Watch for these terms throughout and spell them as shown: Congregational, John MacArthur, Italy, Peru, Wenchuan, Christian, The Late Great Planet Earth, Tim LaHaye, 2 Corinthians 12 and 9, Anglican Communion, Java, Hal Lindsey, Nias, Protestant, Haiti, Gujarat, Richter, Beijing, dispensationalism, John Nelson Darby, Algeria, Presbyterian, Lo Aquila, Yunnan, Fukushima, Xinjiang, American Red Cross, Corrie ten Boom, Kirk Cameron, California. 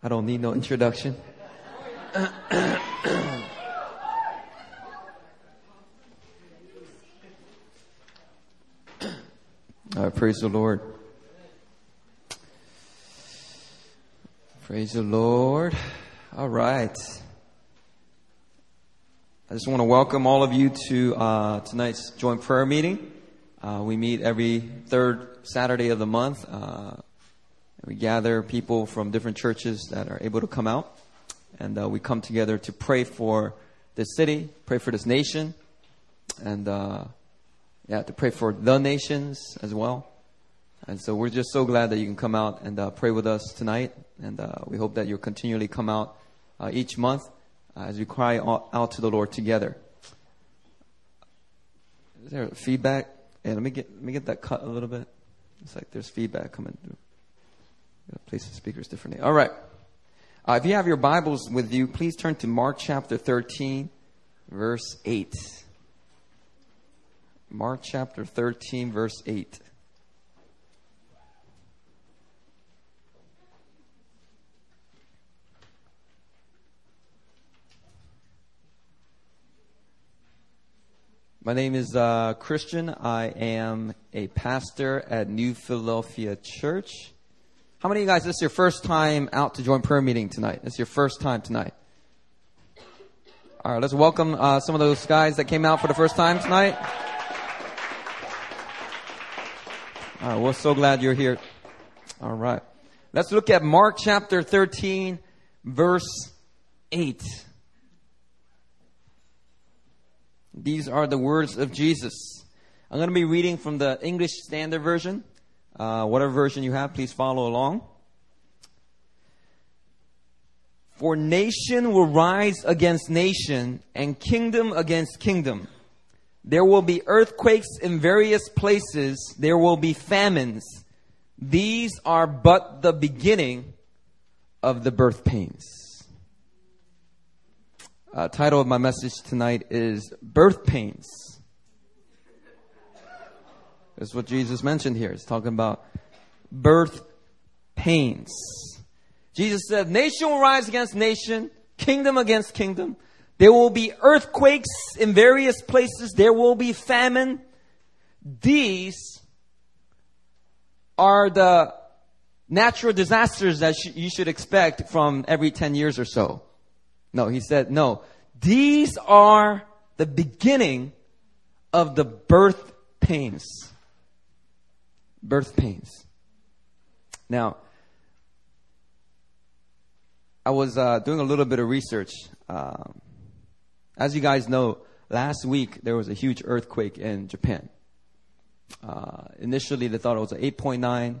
I don't need no introduction. Praise the Lord. Praise the Lord. All right. I just want to welcome all of you to tonight's joint prayer meeting. We meet every third Saturday of the month. We gather people from different churches that are able to come out. And we come together to pray for this city, pray for this nation, and to pray for the nations as well. And so we're just so glad that you can come out and pray with us tonight. And we hope that you'll continually come out each month as we cry out to the Lord together. Is there feedback? Yeah, let me get that cut a little bit. It's like there's feedback coming through. Place the speakers differently. All right. If you have your Bibles with you, please turn to Mark chapter 13, verse 8. Mark chapter 13, verse 8. My name is Christian. I am a pastor at New Philadelphia Church. How many of you guys, this is your first time out to join prayer meeting tonight? This is your first time tonight. All right, let's welcome some of those guys that came out for the first time tonight. All right, we're so glad you're here. All right, let's look at Mark chapter 13, verse 8. These are the words of Jesus. I'm going to be reading from the English Standard Version. Whatever version you have, please follow along. For nation will rise against nation and kingdom against kingdom. There will be earthquakes in various places. There will be famines. These are but the beginning of the birth pains. Title of my message tonight is Birth Pains. That's what Jesus mentioned here. It's talking about birth pains. Jesus said, nation will rise against nation, kingdom against kingdom. There will be earthquakes in various places. There will be famine. These are the natural disasters that you should expect from every 10 years or so. No, he said, no. These are the beginning of the birth pains. Birth pains. Now, I was doing a little bit of research. As you guys know, last week there was a huge earthquake in Japan. Initially, they thought it was an 8.9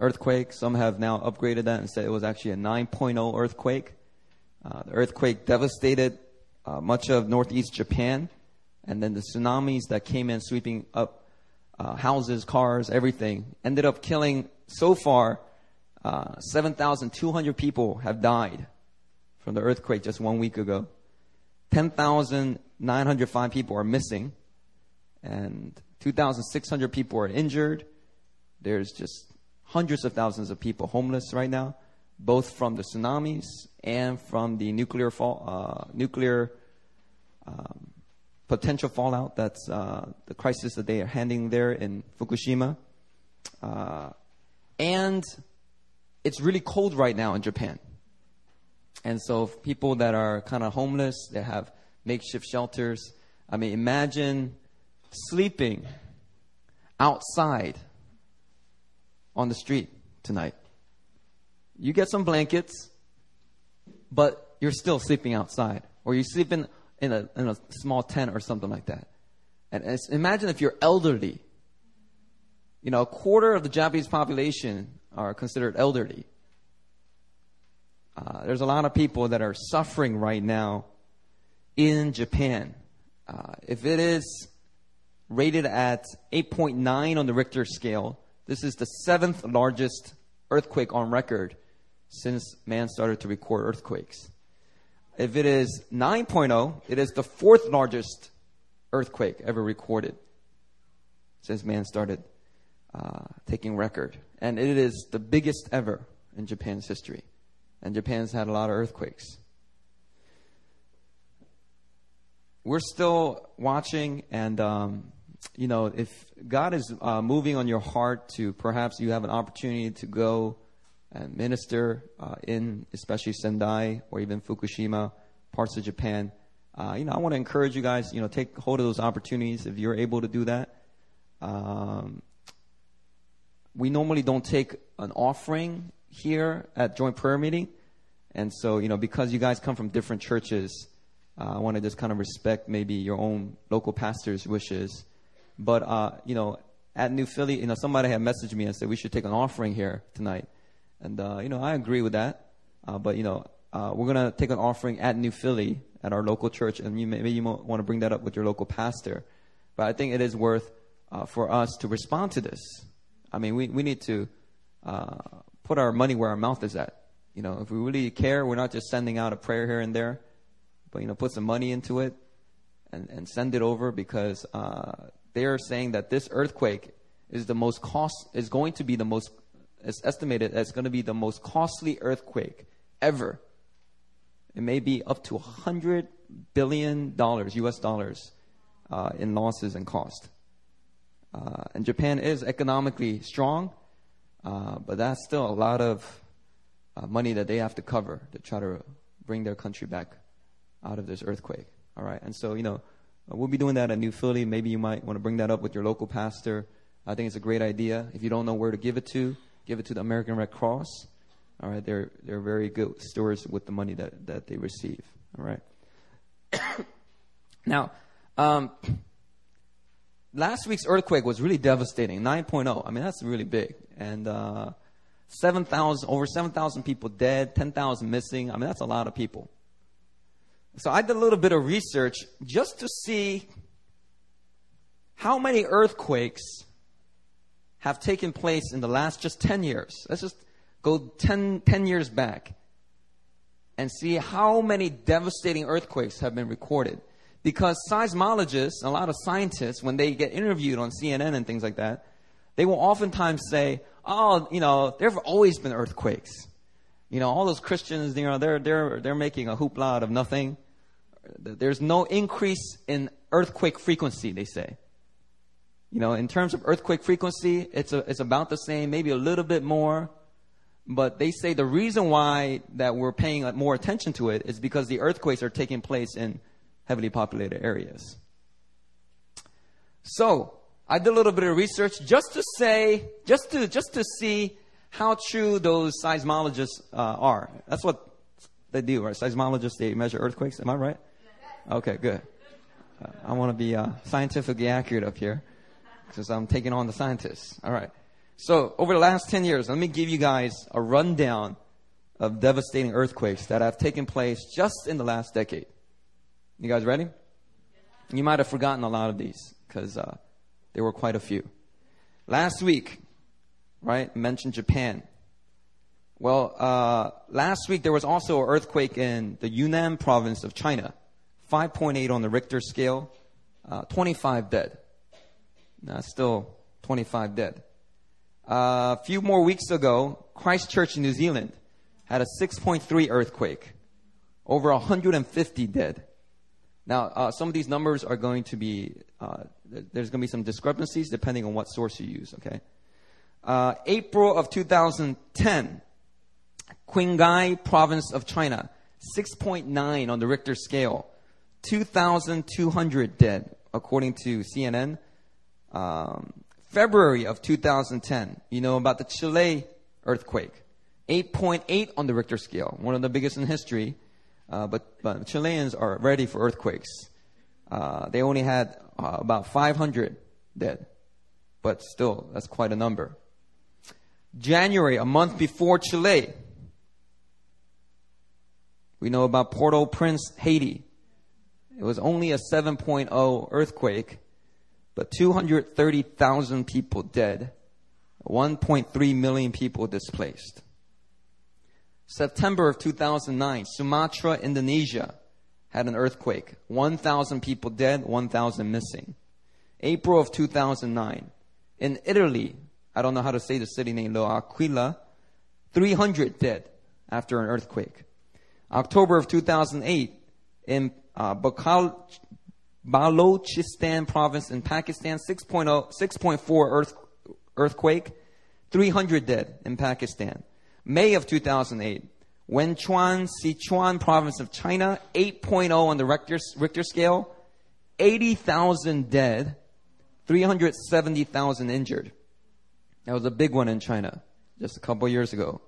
earthquake. Some have now upgraded that and said it was actually a 9.0 earthquake. The earthquake devastated much of northeast Japan. And then the tsunamis that came in sweeping up houses, cars, everything, ended up killing, so far, 7,200 people have died from the earthquake just 1 week ago. 10,905 people are missing, and 2,600 people are injured. There's just hundreds of thousands of people homeless right now, both from the tsunamis and from the nuclear potential fallout. That's the crisis that they are handling there in Fukushima. And it's really cold right now in Japan. And so people that are kind of homeless, they have makeshift shelters. I mean, imagine sleeping outside on the street tonight. You get some blankets, but you're still sleeping outside, or you're sleeping in a small tent or something like that. And imagine if you're elderly. You know, a quarter of the Japanese population are considered elderly. There's a lot of people that are suffering right now in Japan. If it is rated at 8.9 on the Richter scale, this is the seventh largest earthquake on record since man started to record earthquakes. If it is 9.0, it is the fourth largest earthquake ever recorded since man started taking record. And it is the biggest ever in Japan's history. And Japan's had a lot of earthquakes. We're still watching, and you know, if God is moving on your heart to perhaps you have an opportunity to go and minister in especially Sendai or even Fukushima, parts of Japan, you know, I want to encourage you guys, you know, take hold of those opportunities if you're able to do that. We normally don't take an offering here at Joint Prayer Meeting. And so, you know, because you guys come from different churches, I want to just kind of respect maybe your own local pastor's wishes. But, you know, at New Philly, you know, somebody had messaged me and said we should take an offering here tonight. And, you know, I agree with that. But, you know, we're going to take an offering at New Philly at our local church. And you maybe you want to bring that up with your local pastor. But I think it is worth for us to respond to this. I mean, we need to put our money where our mouth is at. You know, if we really care, we're not just sending out a prayer here and there. But, you know, put some money into it and send it over, because they are saying that this earthquake is the most it's estimated as going to be the most costly earthquake ever. It may be up to $100 billion U.S. dollars in losses and cost. And Japan is economically strong, but that's still a lot of money that they have to cover to try to bring their country back out of this earthquake. All right, and so, you know, we'll be doing that at New Philly. Maybe you might want to bring that up with your local pastor. I think it's a great idea. If you don't know where to give it to the American Red Cross. All right, they're very good stewards with the money that they receive. All right. Now, last week's earthquake was really devastating, 9.0. I mean, that's really big. And 7,000 people dead, 10,000 missing. I mean, that's a lot of people. So I did a little bit of research just to see how many earthquakes have taken place in the last just 10 years. Let's just go 10 years back and see how many devastating earthquakes have been recorded. Because seismologists, a lot of scientists, when they get interviewed on CNN and things like that, they will oftentimes say, oh, you know, there have always been earthquakes. You know, all those Christians, you know, they're making a hoopla out of nothing. There's no increase in earthquake frequency, they say. You know, in terms of earthquake frequency, it's about the same, maybe a little bit more. But they say the reason why that we're paying more attention to it is because the earthquakes are taking place in heavily populated areas. So I did a little bit of research just to see how true those seismologists are. That's what they do, right? Seismologists, they measure earthquakes. Am I right? Okay, good. I want to be scientifically accurate up here, because I'm taking on the scientists. All right. So over the last 10 years, let me give you guys a rundown of devastating earthquakes that have taken place just in the last decade. You guys ready? You might have forgotten a lot of these, because there were quite a few. Last week, right, I mentioned Japan. Well, last week there was also an earthquake in the Yunnan province of China. 5.8 on the Richter scale, 25 dead. Now, still 25 dead. A few more weeks ago, Christchurch, New Zealand, had a 6.3 earthquake. Over 150 dead. Now, some of these numbers are going to be, there's going to be some discrepancies depending on what source you use, okay? April of 2010, Qinghai province of China, 6.9 on the Richter scale, 2,200 dead, according to CNN. February of 2010, you know about the Chile earthquake, 8.8 on the Richter scale, one of the biggest in history. But Chileans are ready for earthquakes. They only had about 500 dead, but still, that's quite a number. January, a month before Chile, we know about Port-au-Prince, Haiti. It was only a 7.0 earthquake, but 230,000 people dead, 1.3 million people displaced. September of 2009, Sumatra, Indonesia, had an earthquake. 1,000 people dead, 1,000 missing. April of 2009, in Italy, I don't know how to say the city name, Lo Aquila, 300 dead, after an earthquake. October of 2008, in Bocca Balochistan province in Pakistan, 6.4 earthquake, 300 dead in Pakistan. May of 2008, Wenchuan, Sichuan province of China, 8.0 on the Richter scale, 80,000 dead, 370,000 injured. That was a big one in China just a couple years ago.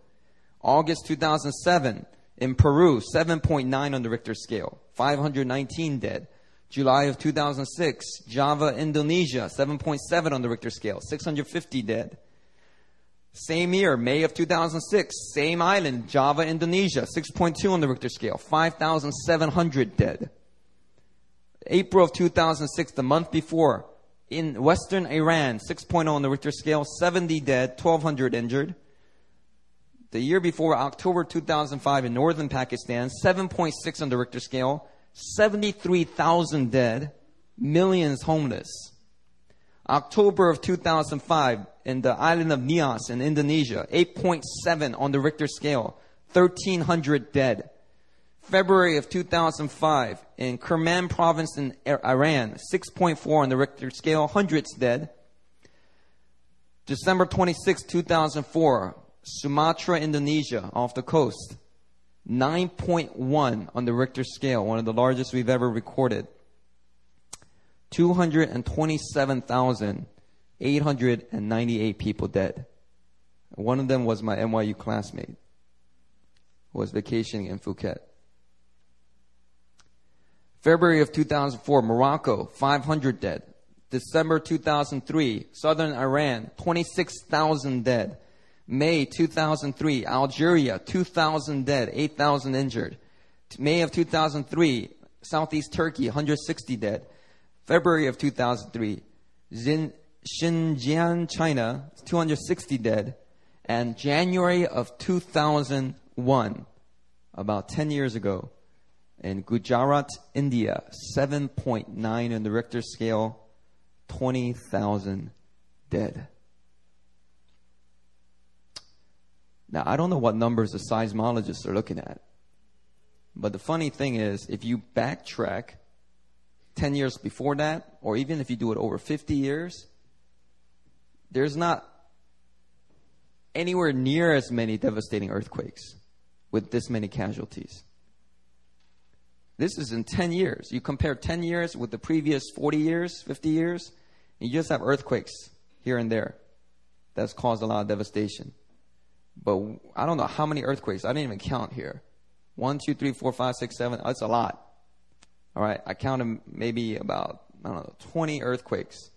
August 2007, in Peru, 7.9 on the Richter scale, 519 dead. July of 2006, Java, Indonesia, 7.7 on the Richter scale, 650 dead. Same year, May of 2006, same island, Java, Indonesia, 6.2 on the Richter scale, 5,700 dead. April of 2006, the month before, in western Iran, 6.0 on the Richter scale, 70 dead, 1,200 injured. The year before, October 2005, in northern Pakistan, 7.6 on the Richter scale, 73,000 dead, millions homeless. October of 2005, in the island of Nias in Indonesia, 8.7 on the Richter scale, 1,300 dead. February of 2005, in Kerman province in Iran, 6.4 on the Richter scale, hundreds dead. December 26, 2004, Sumatra, Indonesia, off the coast, 9.1 on the Richter scale, one of the largest we've ever recorded. 227,898 people dead. One of them was my NYU classmate who was vacationing in Phuket. February of 2004, Morocco, 500 dead. December 2003, southern Iran, 26,000 dead. May 2003, Algeria, 2,000 dead, 8,000 injured. May of 2003, southeast Turkey, 160 dead. February of 2003, Xinjiang, China, 260 dead. And January of 2001, about 10 years ago, in Gujarat, India, 7.9 on the Richter scale, 20,000 dead. Now, I don't know what numbers the seismologists are looking at. But the funny thing is, if you backtrack 10 years before that, or even if you do it over 50 years, there's not anywhere near as many devastating earthquakes with this many casualties. This is in 10 years. You compare 10 years with the previous 40 years, 50 years, and you just have earthquakes here and there. That's caused a lot of devastation. But I don't know how many earthquakes. I didn't even count here. 1, 2, 3, 4, 5, 6, 7. That's a lot. All right. I counted maybe about, 20 earthquakes.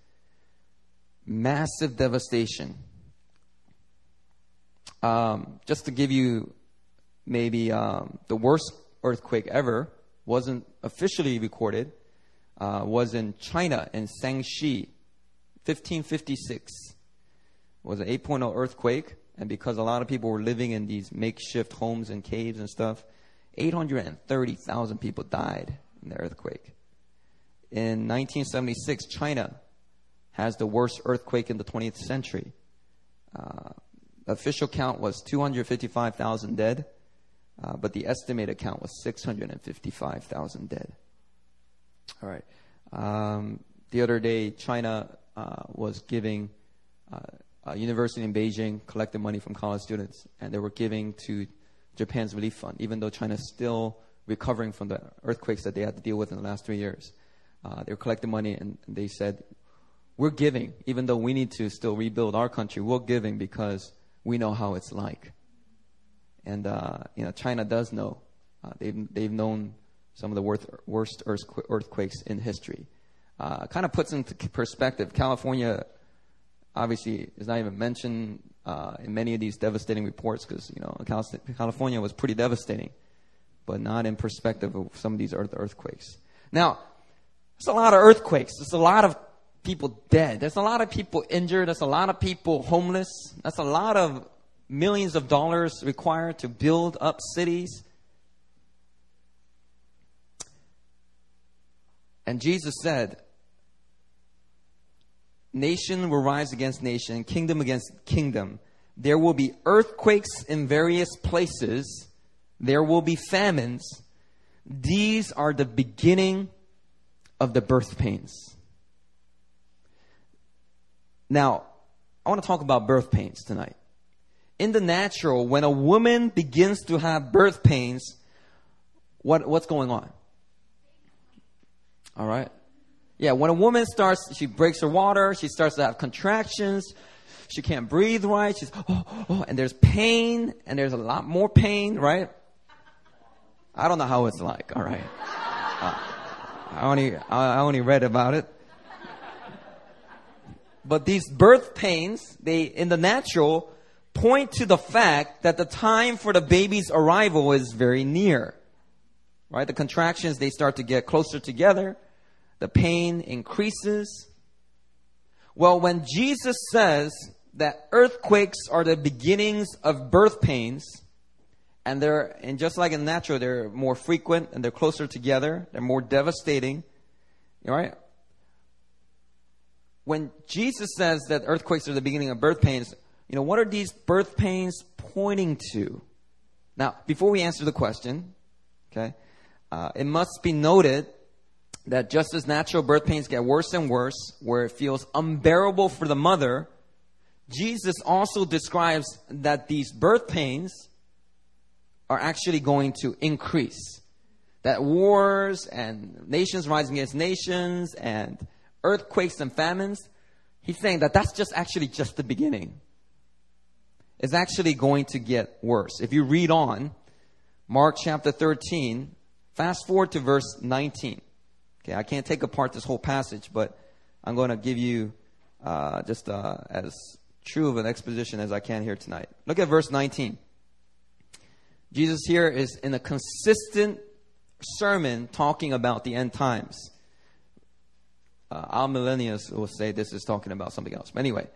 Massive devastation. Just to give you maybe the worst earthquake ever, wasn't officially recorded, was in China in Shaanxi, 1556. It was an 8.0 earthquake. And because a lot of people were living in these makeshift homes and caves and stuff, 830,000 people died in the earthquake. In 1976, China has the worst earthquake in the 20th century. Official count was 255,000 dead, but the estimated count was 655,000 dead. All right. The other day, China was giving... a university in Beijing collected money from college students, and they were giving to Japan's relief fund, even though China's still recovering from the earthquakes that they had to deal with in the last 3 years. They were collecting money, and they said, we're giving, even though we need to still rebuild our country, we're giving because we know how it's like. And China does know. They've known some of the worst earthquakes in history. Kind of puts into perspective, California... obviously, it's not even mentioned in many of these devastating reports because, California was pretty devastating, but not in perspective of some of these earthquakes. Now, there's a lot of earthquakes. There's a lot of people dead. There's a lot of people injured. There's a lot of people homeless. That's a lot of millions of dollars required to build up cities. And Jesus said, nation will rise against nation, kingdom against kingdom. There will be earthquakes in various places, There will be famines. These are the beginning of the birth pains. Now, I want to talk about birth pains tonight. In the natural, when a woman begins to have birth pains, what's going on? All right. Yeah, when a woman starts, she breaks her water, she starts to have contractions, she can't breathe right, she's, and there's pain, and there's a lot more pain, right? I don't know how it's like, all right. I only read about it. But these birth pains, they, in the natural, point to the fact that the time for the baby's arrival is very near, right? The contractions, they start to get closer together. The pain increases. Well, when Jesus says that earthquakes are the beginnings of birth pains, and just like in natural, they're more frequent and they're closer together, they're more devastating, all right? When Jesus says that earthquakes are the beginning of birth pains, you know, what are these birth pains pointing to? Now, before we answer the question, okay, it must be noted that just as natural birth pains get worse and worse, where it feels unbearable for the mother, Jesus also describes that these birth pains are actually going to increase. That wars and nations rising against nations and earthquakes and famines, he's saying that that's just actually just the beginning. It's actually going to get worse. If you read on, Mark chapter 13, fast forward to verse 19. Okay, I can't take apart this whole passage, but I'm going to give you just as true of an exposition as I can here tonight. Look at verse 19. Jesus here is in a consistent sermon talking about the end times. Our millennials will say this is talking about something else. But anyway,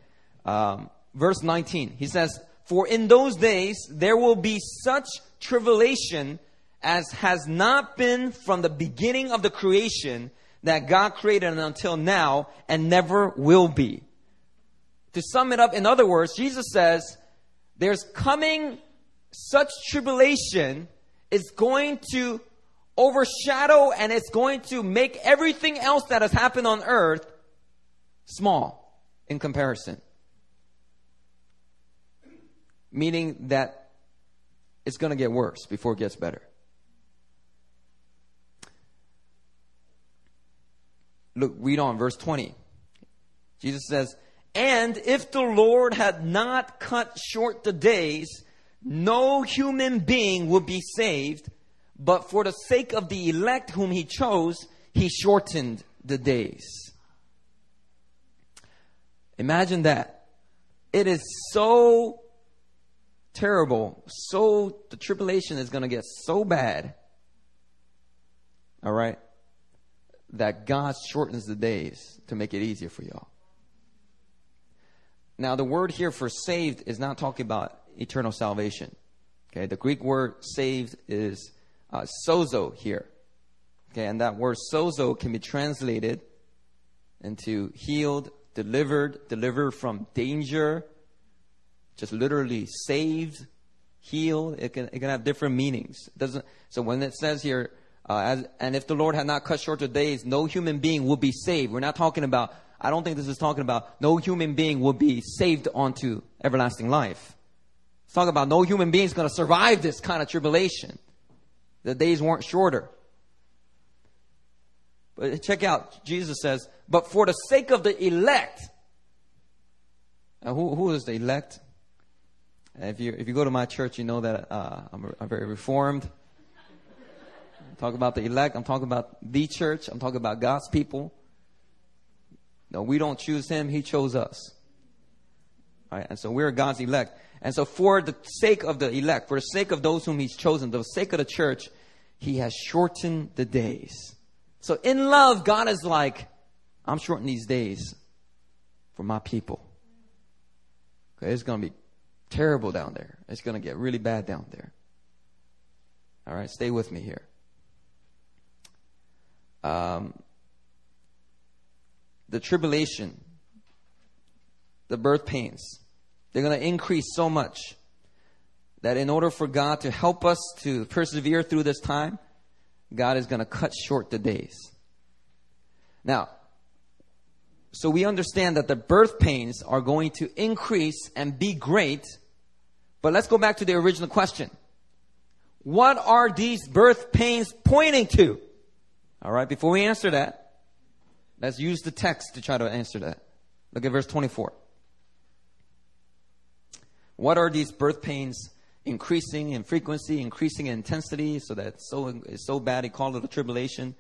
verse 19, he says, "For in those days there will be such tribulation as has not been from the beginning of the creation that God created until now and never will be." To sum it up, in other words, Jesus says, there's coming such tribulation, it's going to overshadow and it's going to make everything else that has happened on earth small in comparison. Meaning that it's going to get worse before it gets better. Look, read on verse 20. Jesus says, "And if the Lord had not cut short the days, no human being would be saved. But for the sake of the elect whom he chose, he shortened the days." Imagine that. It is so terrible. So the tribulation is going to get so bad. All right. That God shortens the days to make it easier for y'all. Now, the word here for saved is not talking about eternal salvation. Okay, the Greek word saved is sozo here. Okay, and that word sozo can be translated into healed, delivered from danger, just literally saved, healed. It can have different meanings. So when it says here, and if the Lord had not cut short the days, no human being would be saved. We're not talking about, I don't think this is talking about no human being will be saved onto everlasting life. It's talking about no human being is going to survive this kind of tribulation. The days weren't shorter. But check out, Jesus says, but for the sake of the elect. Now, who is the elect? If you go to my church, you know that I'm very reformed. Talk about the elect. I'm talking about the church. I'm talking about God's people. No, we don't choose him. He chose us. All right? And so we're God's elect. And so for the sake of the elect, for the sake of those whom he's chosen, for the sake of the church, he has shortened the days. So in love, God is like, I'm shortening these days for my people. Okay, it's going to be terrible down there. It's going to get really bad down there. All right, stay with me here. The tribulation, the birth pains, they're going to increase so much that in order for God to help us to persevere through this time, God is going to cut short the days. Now, so we understand that the birth pains are going to increase and be great. But let's go back to the original question. What are these birth pains pointing to? All right, before we answer that, let's use the text to try to answer that. Look at verse 24. What are these birth pains increasing in frequency, increasing in intensity, so that it's so bad he called it a tribulation?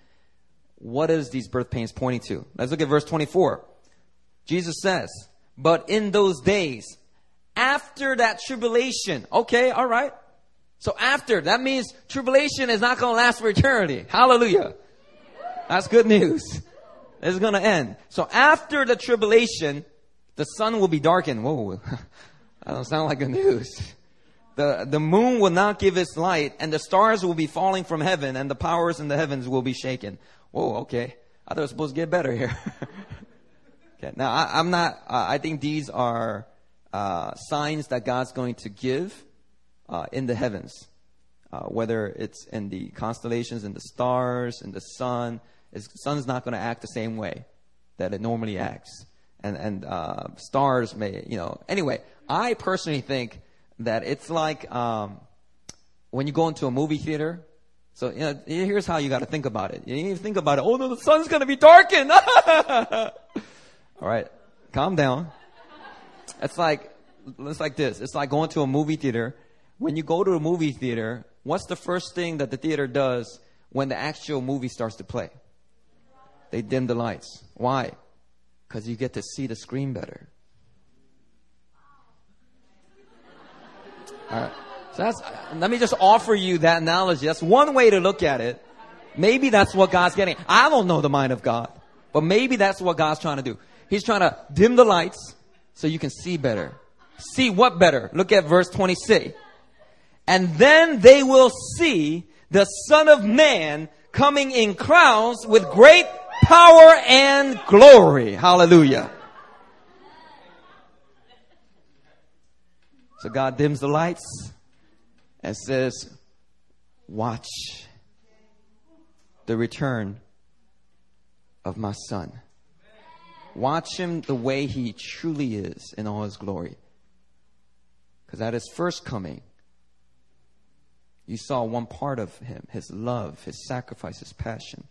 What is these birth pains pointing to? Let's look at verse 24. Jesus says, but in those days, after that tribulation. Okay, all right. So after, that means tribulation is not going to last for eternity. Hallelujah. That's good news. It's going to end. So after the tribulation, the sun will be darkened. Whoa, that don't sound like good news. The moon will not give its light, and the stars will be falling from heaven, and the powers in the heavens will be shaken. Whoa, okay. I thought it was supposed to get better here. Okay. Now, I think these are signs that God's going to give in the heavens. Whether it's in the constellations, in the stars, in the sun. The sun's not going to act the same way that it normally acts. And stars may, you know. Anyway, I personally think that it's like when you go into a movie theater. So you know, here's how you got to think about it. You need to think about it. Oh, no, the sun's going to be darkened. All right. Calm down. It's like this. It's like going to a movie theater. When you go to a movie theater, what's the first thing that the theater does when the actual movie starts to play? They dim the lights. Why? Because you get to see the screen better. All right. So let me just offer you that analogy. That's one way to look at it. Maybe that's what God's getting. I don't know the mind of God, but maybe that's what God's trying to do. He's trying to dim the lights so you can see better. See what better? Look at verse 26. And then they will see the Son of Man coming in clouds with great power and glory. Hallelujah. So God dims the lights and says, watch the return of my Son. Watch him the way he truly is in all his glory. Because at his first coming, you saw one part of him, his love, his sacrifice, his passion.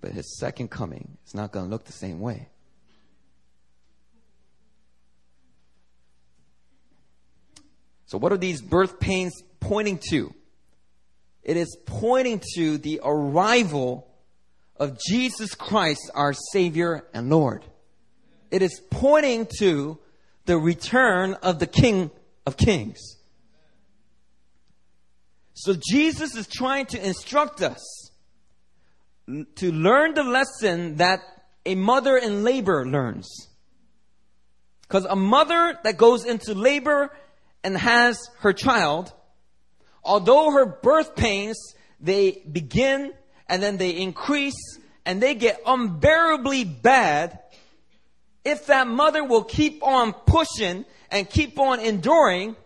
But his second coming is not going to look the same way. So what are these birth pains pointing to? It is pointing to the arrival of Jesus Christ, our Savior and Lord. It is pointing to the return of the King of Kings. So Jesus is trying to instruct us to learn the lesson that a mother in labor learns. Because a mother that goes into labor and has her child, although her birth pains, they begin and then they increase and they get unbearably bad. If that mother will keep on pushing and keep on enduring,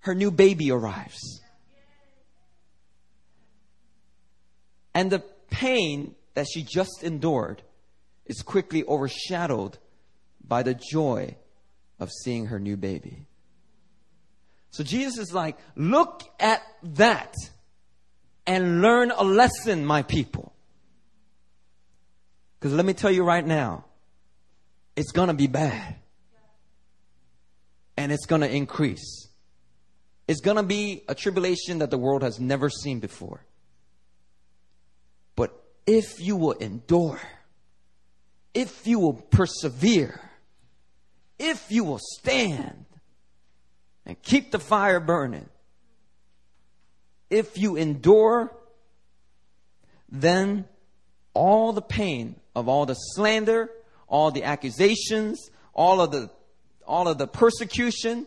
her new baby arrives. And the pain that she just endured is quickly overshadowed by the joy of seeing her new baby. So Jesus is like, look at that and learn a lesson, my people. Because let me tell you right now, it's going to be bad. And it's going to increase. It's going to be a tribulation that the world has never seen before. But if you will endure, if you will persevere, if you will stand, and keep the fire burning. If you endure, then all the pain of all the slander, all the accusations, all of the persecution,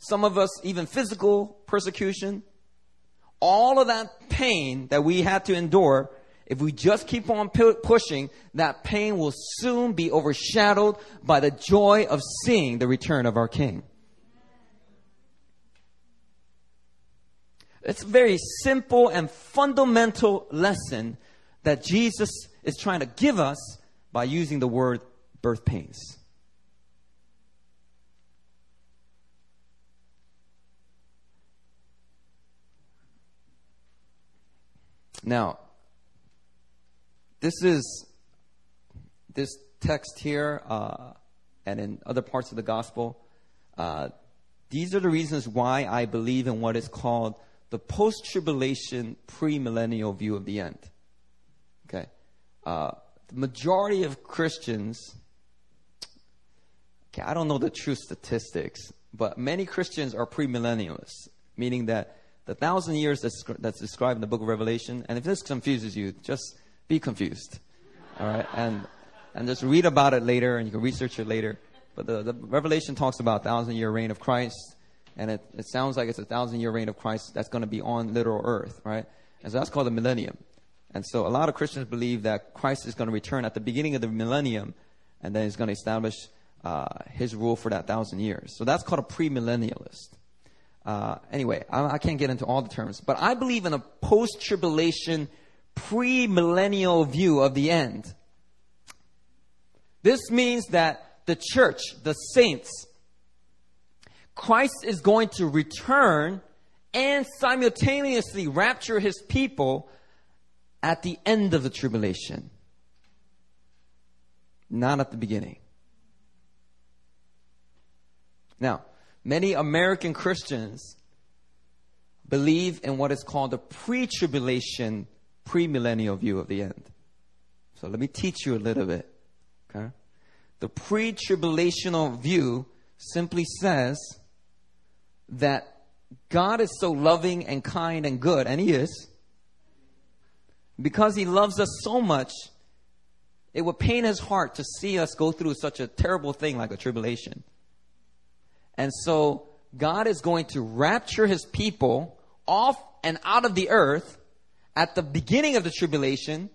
some of us even physical persecution, all of that pain that we had to endure, if we just keep on pushing, that pain will soon be overshadowed by the joy of seeing the return of our King. It's a very simple and fundamental lesson that Jesus is trying to give us by using the word birth pains. Now, this text here and in other parts of the gospel, these are the reasons why I believe in what is called the post-tribulation premillennial view of the end. Okay, the majority of Christians, okay, I don't know the true statistics, but many Christians are premillennialists, meaning that the 1,000 years that's described in the book of Revelation, and if this confuses you, just be confused, all right? And just read about it later, and you can research it later. But the Revelation talks about 1,000-year reign of Christ, and it sounds like it's a 1,000-year reign of Christ that's going to be on literal earth, right? And so that's called the millennium. And so a lot of Christians believe that Christ is going to return at the beginning of the millennium, and then he's going to establish his rule for that 1,000 years. So that's called a premillennialist. Anyway, I can't get into all the terms, but I believe in a post-tribulation, premillennial view of the end. This means that the church, the saints, Christ is going to return and simultaneously rapture his people at the end of the tribulation, not at the beginning. Now, many American Christians believe in what is called the pre-tribulation, premillennial view of the end. So let me teach you a little bit. Okay? The pre-tribulational view simply says that God is so loving and kind and good, and he is. Because he loves us so much, it would pain his heart to see us go through such a terrible thing like a tribulation. And so God is going to rapture his people off and out of the earth at the beginning of the tribulation.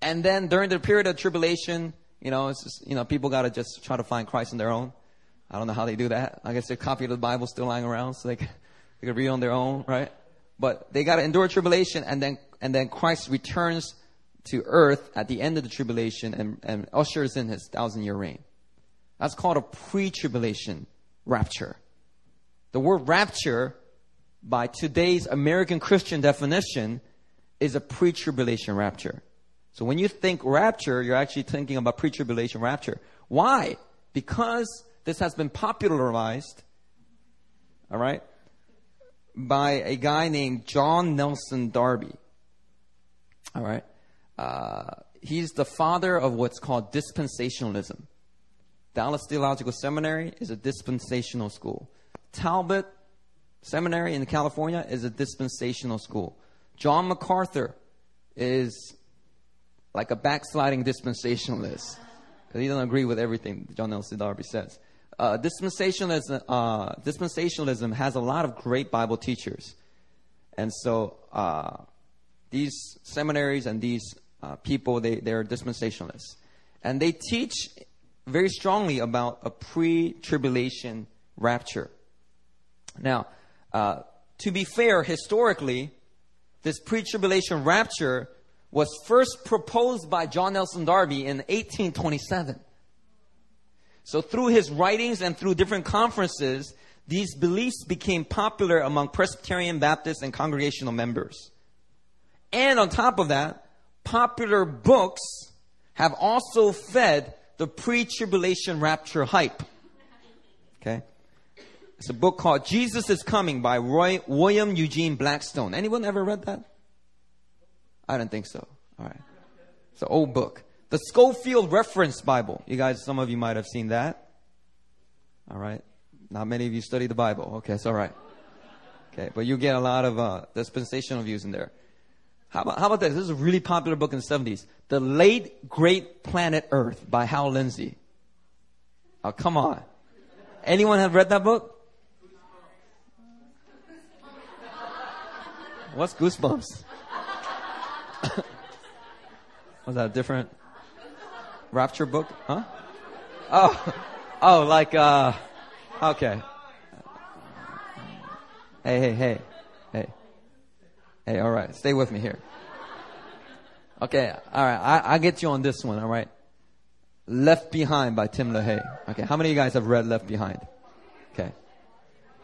And then during the period of tribulation, it's just, people got to just try to find Christ on their own. I don't know how they do that. I guess their copy of the Bible still lying around, so they can read on their own, right? But they got to endure tribulation, and then Christ returns to earth at the end of the tribulation and ushers in his 1,000-year reign. That's called a pre-tribulation rapture. The word rapture, by today's American Christian definition, is a pre-tribulation rapture. So when you think rapture, you're actually thinking about pre-tribulation rapture. Why? Because this has been popularized, all right, by a guy named John Nelson Darby. All right. He's the father of what's called dispensationalism. Dallas Theological Seminary is a dispensational school. Talbot Seminary in California is a dispensational school. John MacArthur is like a backsliding dispensationalist, because he doesn't agree with everything John Nelson Darby says. Dispensationalism has a lot of great Bible teachers. And so these seminaries and these people, they're dispensationalists. And they teach very strongly about a pre-tribulation rapture. Now, to be fair, historically, this pre-tribulation rapture was first proposed by John Nelson Darby in 1827. So through his writings and through different conferences, these beliefs became popular among Presbyterian, Baptist, and congregational members. And on top of that, popular books have also fed the pre-tribulation rapture hype. Okay? It's a book called Jesus is Coming by William Eugene Blackstone. Anyone ever read that? I don't think so. All right. It's an old book. The Schofield Reference Bible. You guys, some of you might have seen that. All right. Not many of you study the Bible. Okay, it's all right. Okay, but you get a lot of dispensational views in there. How about this? This is a really popular book in the 70s. The Late Great Planet Earth by Hal Lindsey. Oh, come on. Anyone have read that book? What's Goosebumps? Was that a different rapture book? Huh? Oh, like, okay. Hey. Hey, all right. Stay with me here. Okay, all right. I get you on this one, all right? Left Behind by Tim LaHaye. Okay, how many of you guys have read Left Behind? Okay.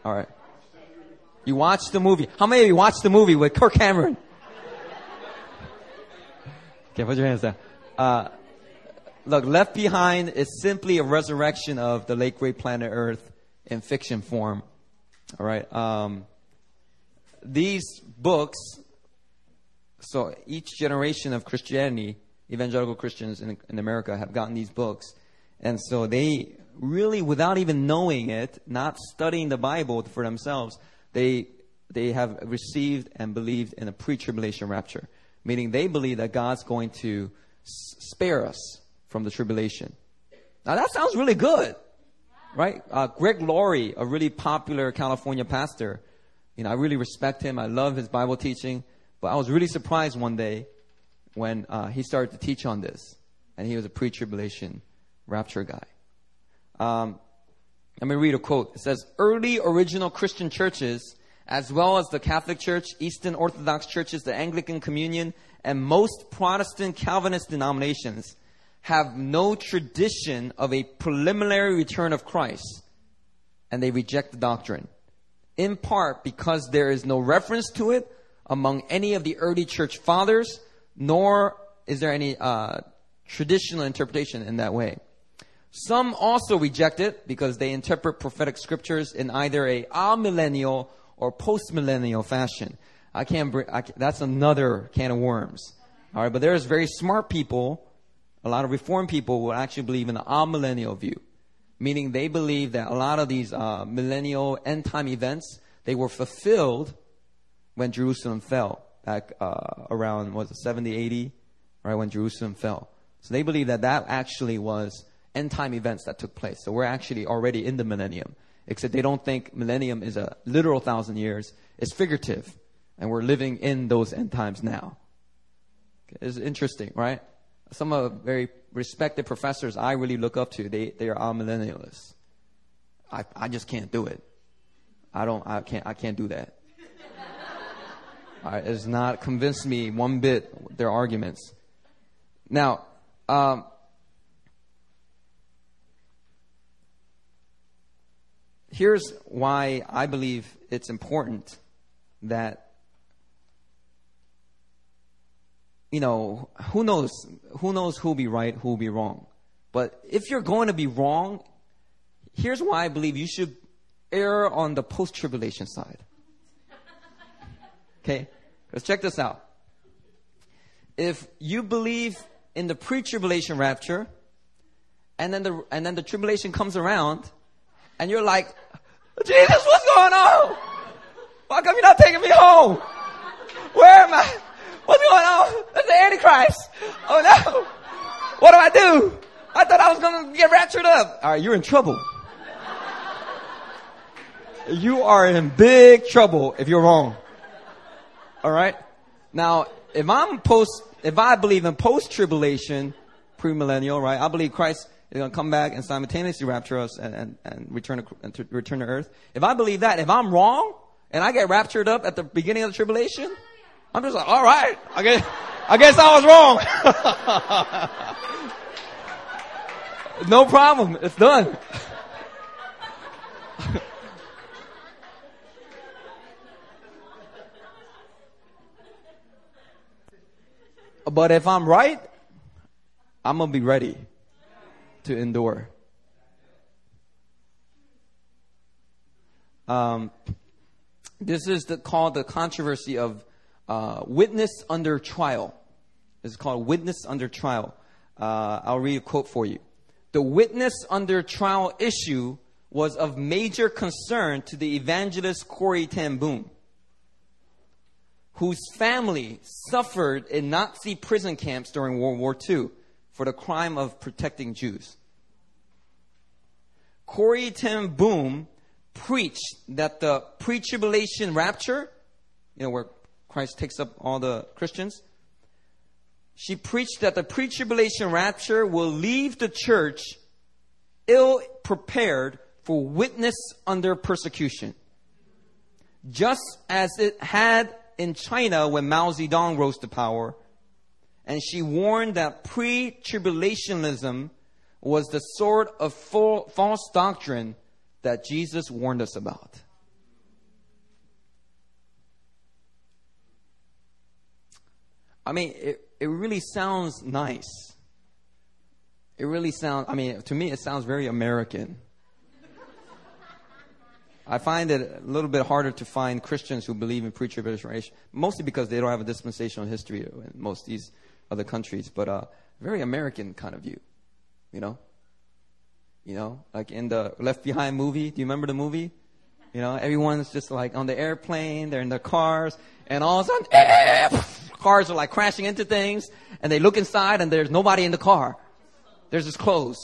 All right. You watched the movie. How many of you watched the movie with Kirk Cameron? Okay, put your hands down. Look, Left Behind is simply a resurrection of The Late Great Planet Earth in fiction form. All right. These books, so each generation of Christianity, evangelical Christians in America have gotten these books. And so they really, without even knowing it, not studying the Bible for themselves, they have received and believed in a pre-tribulation rapture, meaning they believe that God's going to spare us from the tribulation. Now, that sounds really good, right? Greg Laurie, a really popular California pastor, I really respect him. I love his Bible teaching. But I was really surprised one day when he started to teach on this. And he was a pre-tribulation rapture guy. Let me read a quote. It says, early original Christian churches, as well as the Catholic Church, Eastern Orthodox churches, the Anglican Communion, and most Protestant Calvinist denominations have no tradition of a preliminary return of Christ. And they reject the doctrine, in part because there is no reference to it among any of the early church fathers, nor is there any traditional interpretation in that way. Some also reject it because they interpret prophetic scriptures in either a amillennial or postmillennial fashion. That's another can of worms. All right, but there's very smart people, a lot of Reformed people who actually believe in the amillennial view, meaning they believe that a lot of these millennial end time events, they were fulfilled when Jerusalem fell back around 70-80, right, when Jerusalem fell. So they believe that actually was end time events that took place. So we're actually already in the millennium, except they don't think millennium is a literal 1,000 years. It's figurative, and we're living in those end times now. Okay, it's interesting, right? Some of very respected professors I really look up to, they are amillennialists. I just can't do it. I can't do that. All right, it does not convince me one bit, their arguments. Now, here's why I believe it's important that, who knows who'll be right, who'll be wrong. But if you're going to be wrong, here's why I believe you should err on the post-tribulation side. Okay, let's check this out. If you believe in the pre-tribulation rapture, and then the tribulation comes around, and you're like, Jesus, what's going on? Why come you're not taking me home? Where am I? What's going on? That's the Antichrist. Oh no. What do? I thought I was going to get raptured up. All right, you're in trouble. You are in big trouble if you're wrong. All right. Now, if I believe in post-tribulation, premillennial, right? I believe Christ is going to come back and simultaneously rapture us and return to earth. If I believe that, if I'm wrong and I get raptured up at the beginning of the tribulation, I'm just like, all right, I guess I was wrong. No problem. It's done. But if I'm right, I'm going to be ready to endure. This is called the controversy of witness under trial. It's called witness under trial. I'll read a quote for you. The witness under trial issue was of major concern to the evangelist Corrie ten Boom, whose family suffered in Nazi prison camps during World War II for the crime of protecting Jews. Corrie ten Boom preached that the pre-tribulation rapture, where Christ takes up all the Christians. She preached that the pre-tribulation rapture will leave the church ill prepared for witness under persecution. just as it had in China when Mao Zedong rose to power. And she warned that pre-tribulationism was the sort of false doctrine that Jesus warned us about. I mean, it really sounds nice. It really sounds, I mean, to me, it sounds very American. I find it a little bit harder to find Christians who believe in pre-tribulation, mostly because they don't have a dispensational history in most of these other countries, but very American kind of view, you know, like in the Left Behind movie. Do you remember the movie? You know, everyone's just like on the airplane, they're in their cars, and all of a sudden, cars are like crashing into things, and they look inside, and there's nobody in the car. There's just clothes.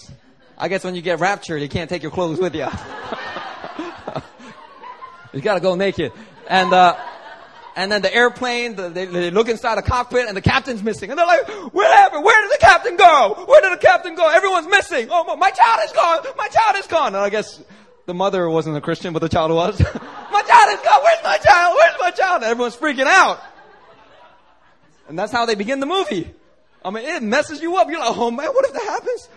I guess when you get raptured, you can't take your clothes with you. You gotta go naked. And then the airplane, they look inside the cockpit, and the captain's missing. And they're like, what happened? Where did the captain go? Where did the captain go? Everyone's missing. Oh, my child is gone. My child is gone. And I guess the mother wasn't a Christian, but the child was. My child is gone. Where's my child? Where's my child? And everyone's freaking out. And that's how they begin the movie. I mean, it messes you up. You're like, oh man, what if that happens?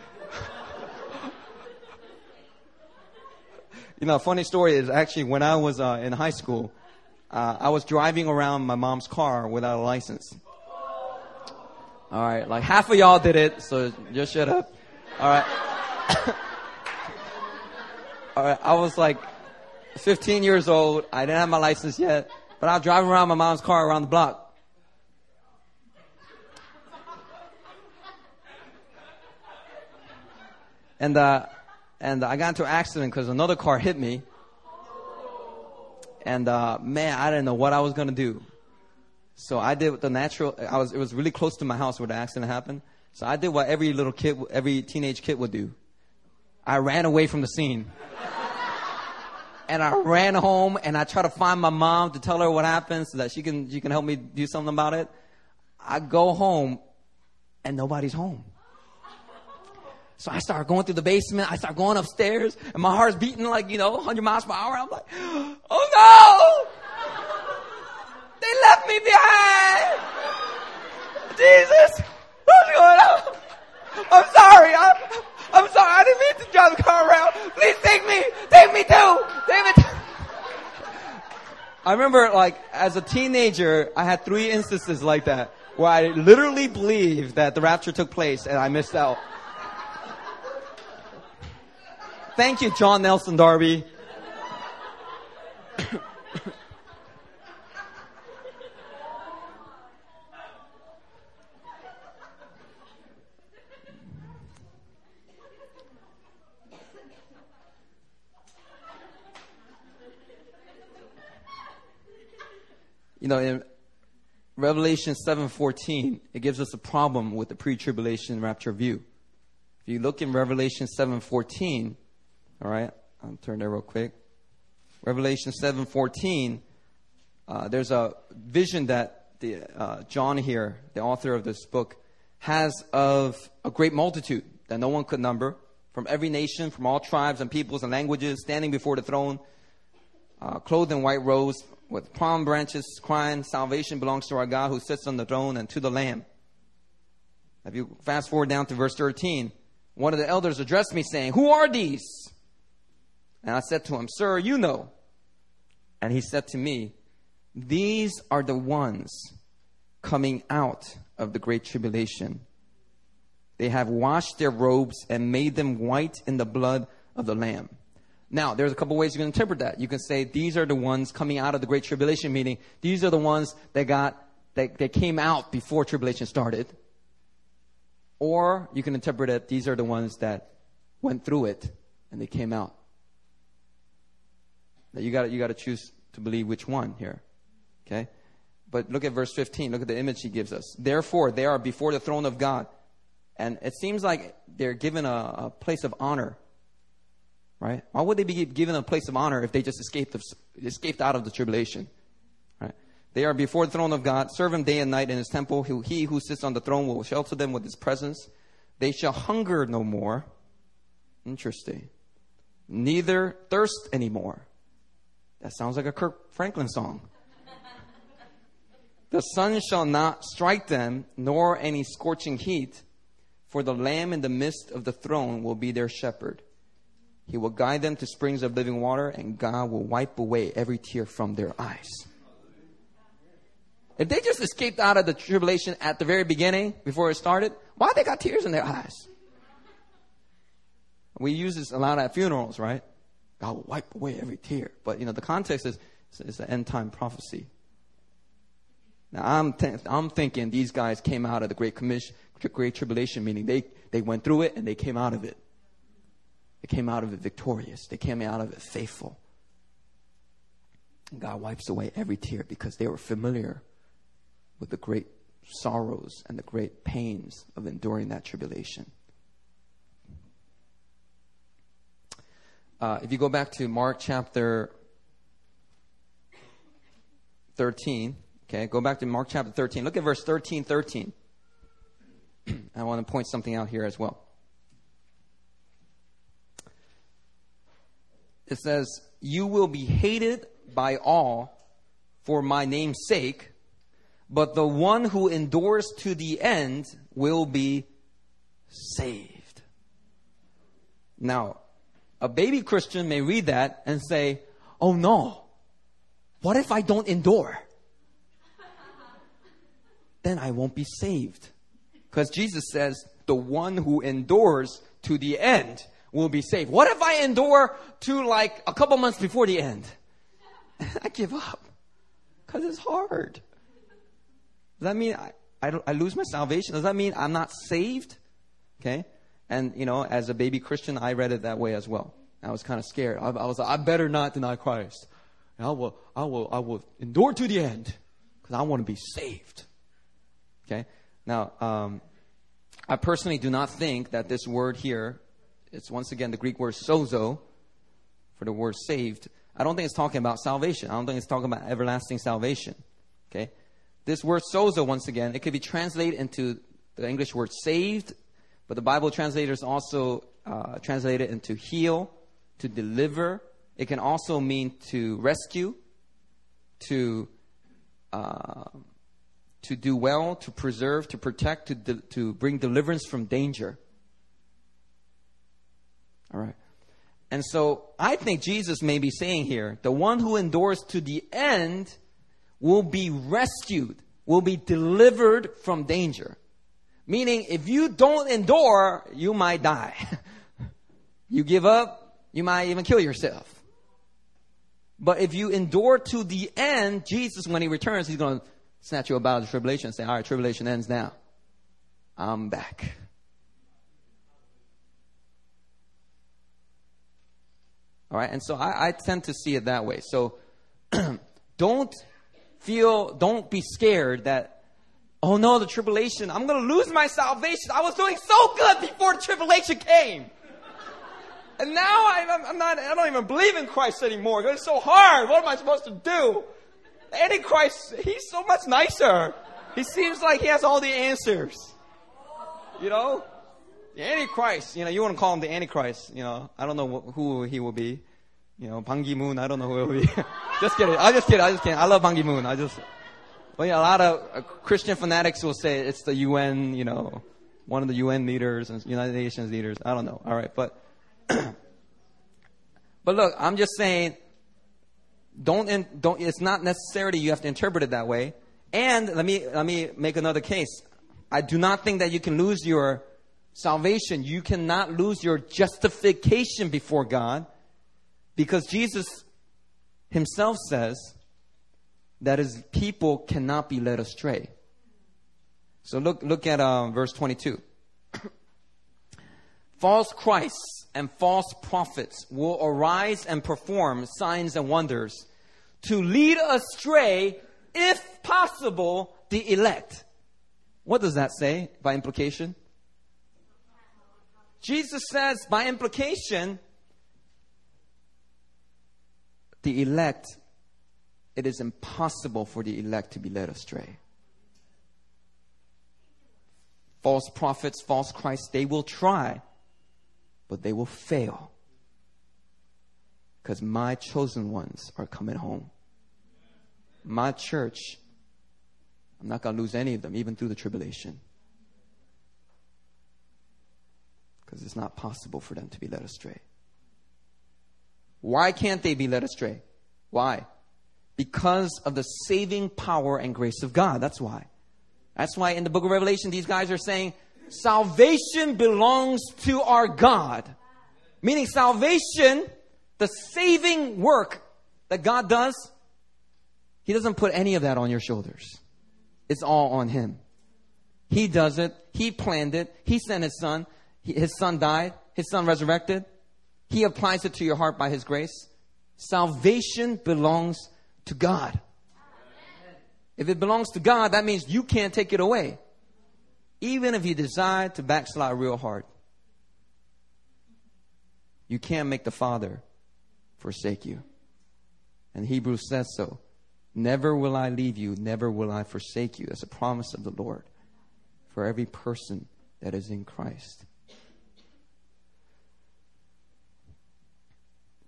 You know, a funny story is actually when I was in high school, I was driving around my mom's car without a license. All right, like half of y'all did it, so just shut up. All right. All right, I was like 15 years old. I didn't have my license yet, but I was driving around my mom's car around the block. And I got into an accident because another car hit me. And man, I didn't know what I was gonna do. So I did the natural. It was really close to my house where the accident happened. So I did what every teenage kid would do. I ran away from the scene. And I ran home, and I tried to find my mom to tell her what happened so that she can help me do something about it. I go home, and nobody's home. So I start going through the basement. I start going upstairs, and my heart's beating like, 100 miles per hour. I'm like, oh no! They left me behind! Jesus! What's going on? I'm sorry. I'm sorry. I didn't mean to drive the car around. Please take me! Take me too! Take me too! I remember, like, as a teenager, I had 3 instances like that where I literally believed that the rapture took place and I missed out. Thank you, John Nelson Darby. In Revelation 7:14, it gives us a problem with the pre-tribulation rapture view. If you look in Revelation 7:14, all right, I'll turn there real quick. Revelation 7:14, there's a vision that John here, the author of this book, has of a great multitude that no one could number, from every nation, from all tribes and peoples and languages, standing before the throne, clothed in white robes, with palm branches, crying, salvation belongs to our God who sits on the throne and to the Lamb. If you fast forward down to verse 13, one of the elders addressed me saying, who are these? And I said to him, sir, you know. And he said to me, these are the ones coming out of the great tribulation. They have washed their robes and made them white in the blood of the Lamb. Now, there's a couple ways you can interpret that. You can say, these are the ones coming out of the great tribulation, meaning these are the ones that came out before tribulation started. Or you can interpret it, these are the ones that went through it and they came out. You got to choose to believe which one here, okay? But look at verse 15. Look at the image he gives us. Therefore, they are before the throne of God, and it seems like they're given a place of honor, right? Why would they be given a place of honor if they just escaped out of the tribulation, right? They are before the throne of God. Serve him day and night in his temple. He who sits on the throne will shelter them with his presence. They shall hunger no more. Interesting. Neither thirst anymore. That sounds like a Kirk Franklin song. The sun shall not strike them, nor any scorching heat, for the Lamb in the midst of the throne will be their shepherd. He will guide them to springs of living water, and God will wipe away every tear from their eyes. If they just escaped out of the tribulation at the very beginning, before it started, why they got tears in their eyes? We use this a lot at funerals, right? God will wipe away every tear. But, the context is it's an end-time prophecy. Now, I'm thinking these guys came out of the Great Tribulation, meaning they went through it and they came out of it. They came out of it victorious. They came out of it faithful. And God wipes away every tear because they were familiar with the great sorrows and the great pains of enduring that tribulation. If you go back to Mark chapter 13, okay, go back to Mark chapter 13. Look at verse 13. I want to point something out here as well. It says, "You will be hated by all for my name's sake, but the one who endures to the end will be saved." Now, a baby Christian may read that and say, "Oh no, what if I don't endure? Then I won't be saved." Because Jesus says, the one who endures to the end will be saved. What if I endure to like a couple months before the end? I give up because it's hard. Does that mean I lose my salvation? Does that mean I'm not saved? Okay. And, as a baby Christian, I read it that way as well. I was kind of scared. I was like, I better not deny Christ. And I will endure to the end because I want to be saved. Okay. Now, I personally do not think that this word here, it's once again the Greek word sozo for the word saved. I don't think it's talking about salvation. I don't think it's talking about everlasting salvation. Okay? This word sozo, once again, it could be translated into the English word saved, but the Bible translators also translate it into heal, to deliver. It can also mean to rescue, to do well, to preserve, to protect, to bring deliverance from danger. All right. And so I think Jesus may be saying here, the one who endures to the end will be rescued, will be delivered from danger. Meaning, if you don't endure, you might die. You give up, you might even kill yourself. But if you endure to the end, Jesus, when he returns, he's going to snatch you about the tribulation and say, all right, tribulation ends now. I'm back. All right. And so I tend to see it that way. So don't be scared that, oh no, the tribulation, I'm going to lose my salvation. I was doing so good before the tribulation came. And now I don't even believe in Christ anymore. It's so hard. What am I supposed to do? Antichrist, he's so much nicer. He seems like he has all the answers. The Antichrist, you want to call him the Antichrist, I don't know who he will be. Ban Ki-moon, I don't know who he will be. I just kidding. I love Ban Ki-moon. A lot of Christian fanatics will say it's the UN, one of the UN leaders and United Nations leaders. I don't know. All right. But look, I'm just saying, don't. It's not necessarily you have to interpret it that way. And let me make another case. I do not think that you can lose your salvation. You cannot lose your justification before God, because Jesus himself says that his people cannot be led astray. So look at verse 22. False Christs and false prophets will arise and perform signs and wonders to lead astray, if possible, the elect. What does that say by implication? Jesus says by implication, the elect, it is impossible for the elect to be led astray. False prophets, false Christs, they will try, but they will fail. because my chosen ones are coming home. My church, I'm not going to lose any of them, even through the tribulation. Because it's not possible for them to be led astray. Why can't they be led astray? Why? Because of the saving power and grace of God. That's why. That's why in the book of Revelation, these guys are saying, salvation belongs to our God. Meaning salvation, the saving work that God does, He doesn't put any of that on your shoulders. It's all on Him. He does it. He planned it. He sent His Son. His Son died. His Son resurrected. He applies it to your heart by His grace. Salvation belongs to God. If it belongs to God, that means you can't take it away. Even if you decide to backslide real hard, you can't make the Father forsake you. And Hebrews says so. Never will I leave you, never will I forsake you. That's a promise of the Lord for every person that is in Christ.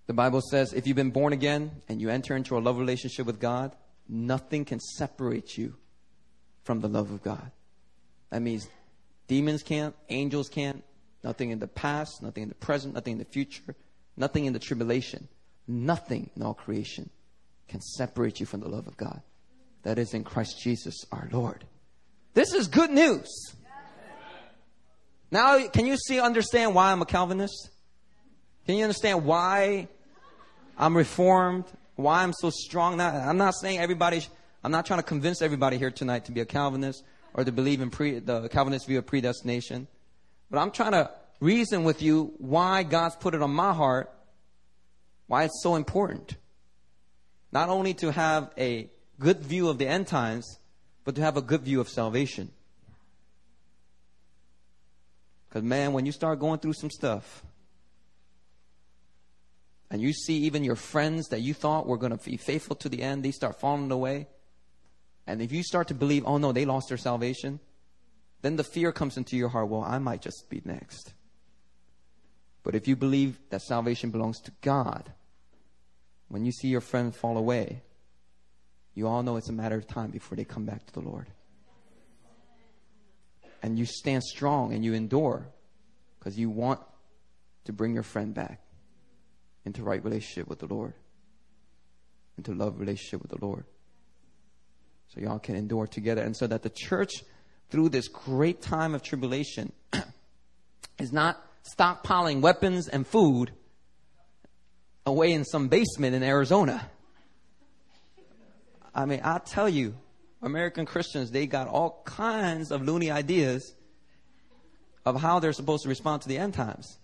The Bible says if you've been born again and you enter into a love relationship with God, nothing can separate you from the love of God. That means demons can't, angels can't, nothing in the past, nothing in the present, nothing in the future, nothing in the tribulation, nothing in all creation can separate you from the love of God that is in Christ Jesus our Lord. This is good news. Now, can you see, understand why I'm a Calvinist? Can you understand why I'm Reformed? Why I'm so strong? Now, I'm not saying everybody, I'm not trying to convince everybody here tonight to be a Calvinist or to believe in the Calvinist view of predestination. But I'm trying to reason with you why God's put it on my heart, why it's so important. Not only to have a good view of the end times, but to have a good view of salvation. Because man, when you start going through some stuff, and you see even your friends that you thought were going to be faithful to the end, they start falling away. And if you start to believe, oh no, they lost their salvation, then the fear comes into your heart, well, I might just be next. But if you believe that salvation belongs to God, when you see your friend fall away, you all know it's a matter of time before they come back to the Lord. And you stand strong and you endure because you want to bring your friend back into right relationship with the Lord, into love relationship with the Lord. So y'all can endure together. And so that the church, through this great time of tribulation, is not stockpiling weapons and food away in some basement in Arizona. I mean, I tell you, American Christians, they got all kinds of loony ideas of how they're supposed to respond to the end times.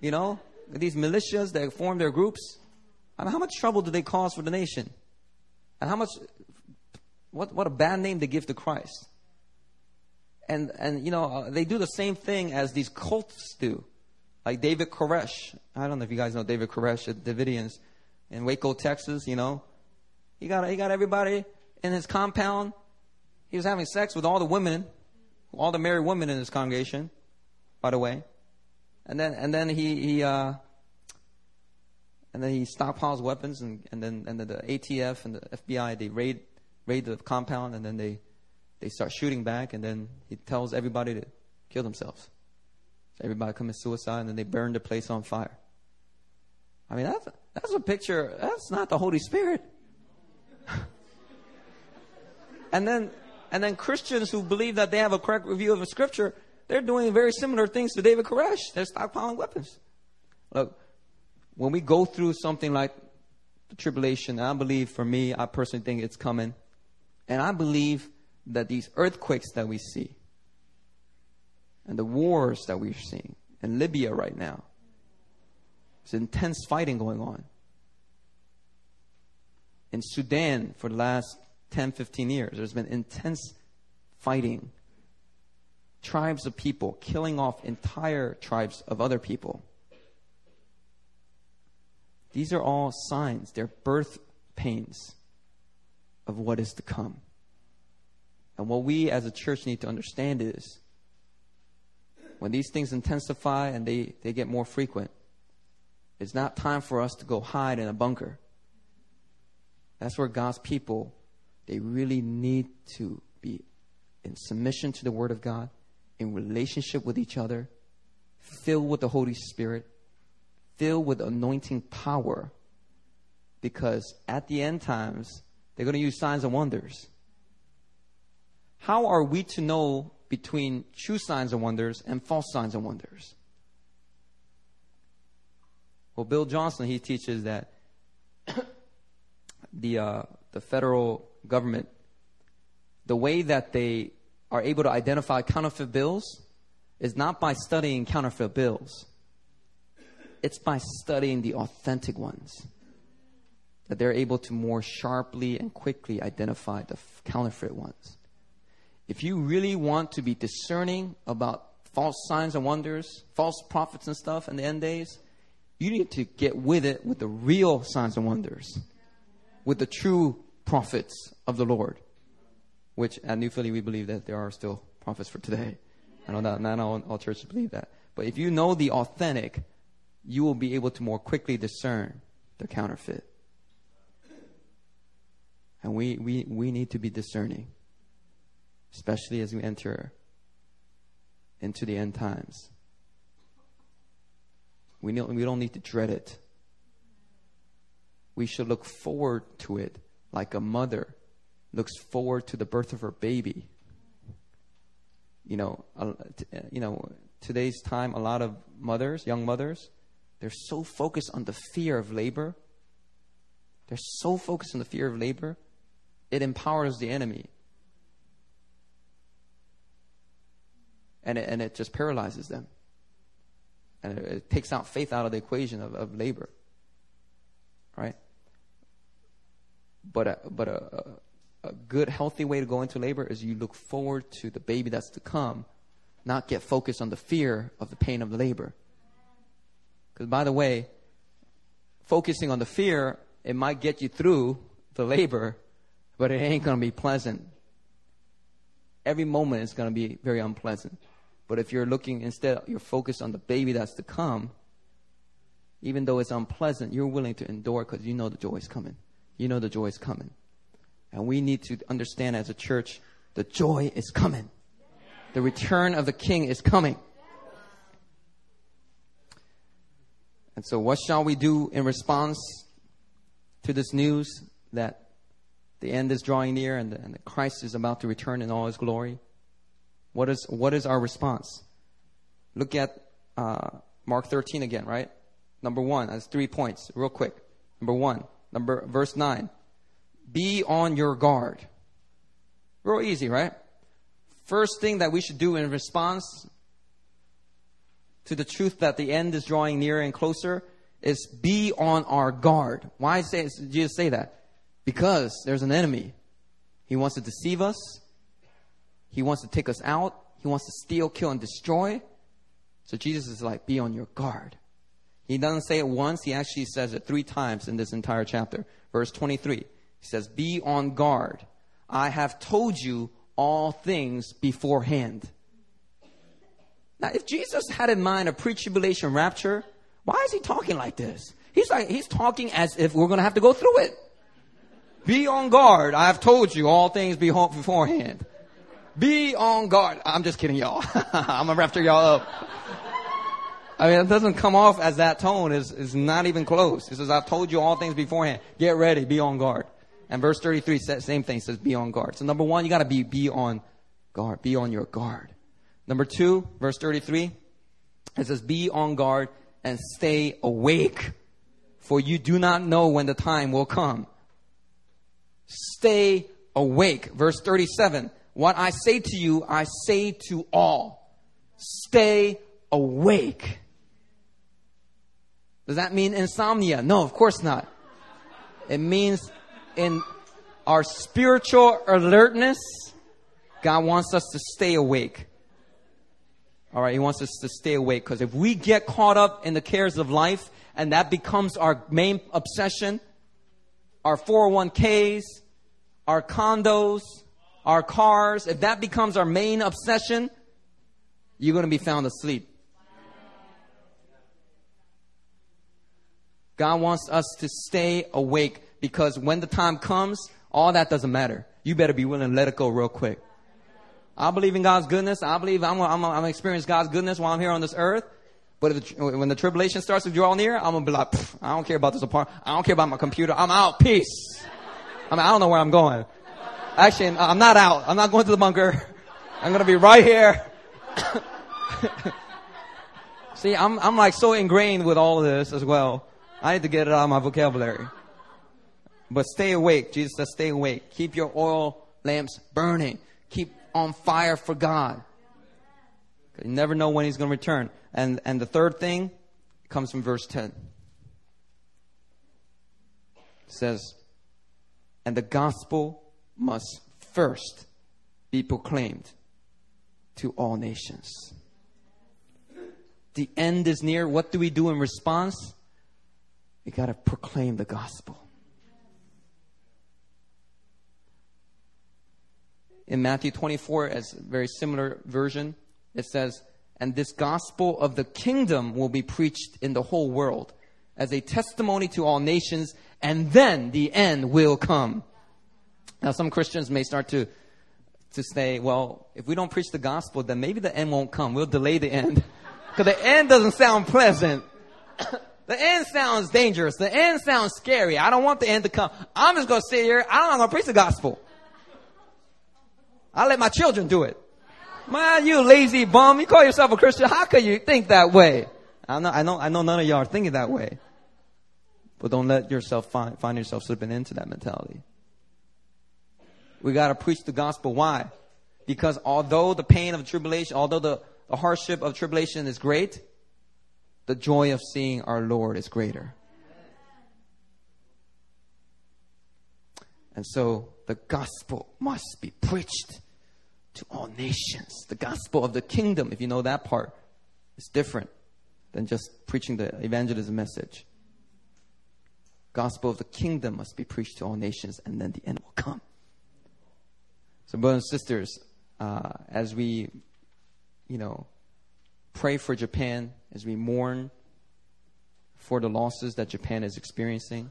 You know, these militias that form their groups. I mean, how much trouble do they cause for the nation? And how much, what a bad name they give to Christ. And you know, they do the same thing as these cults do. Like David Koresh. I don't know if you guys know David Koresh at Davidians in Waco, Texas, you know. He got everybody in his compound. He was having sex with all the women, all the married women in his congregation, by the way. And then he stockpiles weapons and then the ATF and the FBI, they raid the compound, and then they start shooting back, and then he tells everybody to kill themselves. So everybody commits suicide, and then they burn the place on fire. I mean, that's a picture. That's not the Holy Spirit. And then Christians who believe that they have a correct review of the Scripture, they're doing very similar things to David Koresh. They're stockpiling weapons. Look, when we go through something like the tribulation, I believe, for me, I personally think it's coming. And I believe that these earthquakes that we see and the wars that we're seeing in Libya right now, there's intense fighting going on. In Sudan for the last 10, 15 years, there's been intense fighting. Tribes of people killing off entire tribes of other people. These are all signs. They're birth pains of what is to come. And what we as a church need to understand is when these things intensify and they get more frequent, It's not time for us to go hide in a bunker. That's where God's people, they really need to be in submission to the Word of God, in relationship with each other, filled with the Holy Spirit, filled with anointing power, because at the end times, they're going to use signs and wonders. How are we to know between true signs and wonders and false signs and wonders? Well, Bill Johnson, he teaches that the federal government, the way that they are able to identify counterfeit bills is not by studying counterfeit bills. It's by studying the authentic ones, that they're able to more sharply and quickly identify the counterfeit ones. If you really want to be discerning about false signs and wonders, false prophets and stuff in the end days, you need to get with it with the real signs and wonders, with the true prophets of the Lord, which at New Philly, we believe that there are still prophets for today. I know that not all churches believe that. But if you know the authentic, you will be able to more quickly discern the counterfeit. And we need to be discerning, especially as we enter into the end times. We don't need to dread it. We should look forward to it like a mother looks forward to the birth of her baby. Today's time, a lot of mothers, young mothers, they're so focused on the fear of labor. It empowers the enemy. And it just paralyzes them. And it takes out faith out of the equation of labor, right? But a good, healthy way to go into labor is you look forward to the baby that's to come, not get focused on the fear of the pain of the labor. Because by the way, focusing on the fear, it might get you through the labor, but it ain't going to be pleasant. Every moment is going to be very unpleasant. But if you're looking, instead, you're focused on the baby that's to come, even though it's unpleasant, you're willing to endure because you know the joy is coming. And we need to understand as a church, the joy is coming. The return of the King is coming. And so what shall we do in response to this news that the end is drawing near and the Christ is about to return in all his glory? What is our response? Look at Mark 13 again, right? Number one, that's 3 points, real quick. Verse 9. Be on your guard. Real easy, right? First thing that we should do in response to the truth that the end is drawing nearer and closer is be on our guard. Why does Jesus say that? Because there's an enemy. He wants to deceive us. He wants to take us out. He wants to steal, kill, and destroy. So Jesus is like, be on your guard. He doesn't say it once. He actually says it 3 times in this entire chapter. Verse 23, he says, be on guard. I have told you all things beforehand. Now, if Jesus had in mind a pre-tribulation rapture, why is he talking like this? He's talking as if we're going to have to go through it. Be on guard. I have told you all things beforehand. Be on guard. I'm just kidding, y'all. I'm going to rapture y'all up. I mean, it doesn't come off as that tone. It's not even close. It says, I've told you all things beforehand. Get ready. Be on guard. And verse 33 says, same thing. It says, be on guard. So number one, you got to be on guard. Be on your guard. Number two, verse 33, it says, be on guard and stay awake, for you do not know when the time will come. Stay awake. Verse 37. What I say to you, I say to all. Stay awake. Does that mean insomnia? No, of course not. It means in our spiritual alertness, God wants us to stay awake. All right, he wants us to stay awake, because if we get caught up in the cares of life and that becomes our main obsession, our 401ks, our condos, our cars, if that becomes our main obsession, you're going to be found asleep. God wants us to stay awake, because when the time comes, all that doesn't matter. You better be willing to let it go real quick. I believe in God's goodness. I believe I'm going to experience God's goodness while I'm here on this earth. But when the tribulation starts to draw near, I'm going to be like, I don't care about this apartment. I don't care about my computer. I'm out. Peace. I mean, I don't know where I'm going. Actually, I'm not out. I'm not going to the bunker. I'm going to be right here. See, I'm like so ingrained with all of this as well. I need to get it out of my vocabulary. But stay awake. Jesus says stay awake. Keep your oil lamps burning. Keep on fire for God. You never know when he's going to return. And the third thing comes from verse 10. It says, and the gospel must first be proclaimed to all nations. The end is near. What do we do in response? We got to proclaim the gospel. In Matthew 24, as a very similar version, it says, and this gospel of the kingdom will be preached in the whole world as a testimony to all nations, and then the end will come. Now, some Christians may start to say, well, if we don't preach the gospel, then maybe the end won't come. We'll delay the end. Because the end doesn't sound pleasant. The end sounds dangerous. The end sounds scary. I don't want the end to come. I'm just going to sit here. I'm going to preach the gospel. I'll let my children do it. Man, you lazy bum. You call yourself a Christian. How could you think that way? I know none of y'all are thinking that way. But don't let yourself find yourself slipping into that mentality. We got to preach the gospel. Why? Because although the pain of tribulation, although the hardship of tribulation is great, the joy of seeing our Lord is greater. And so the gospel must be preached to all nations. The gospel of the kingdom, if you know that part, is different than just preaching the evangelism message. Gospel of the kingdom must be preached to all nations, and then the end will come. So, brothers and sisters, as we, pray for Japan, as we mourn for the losses that Japan is experiencing,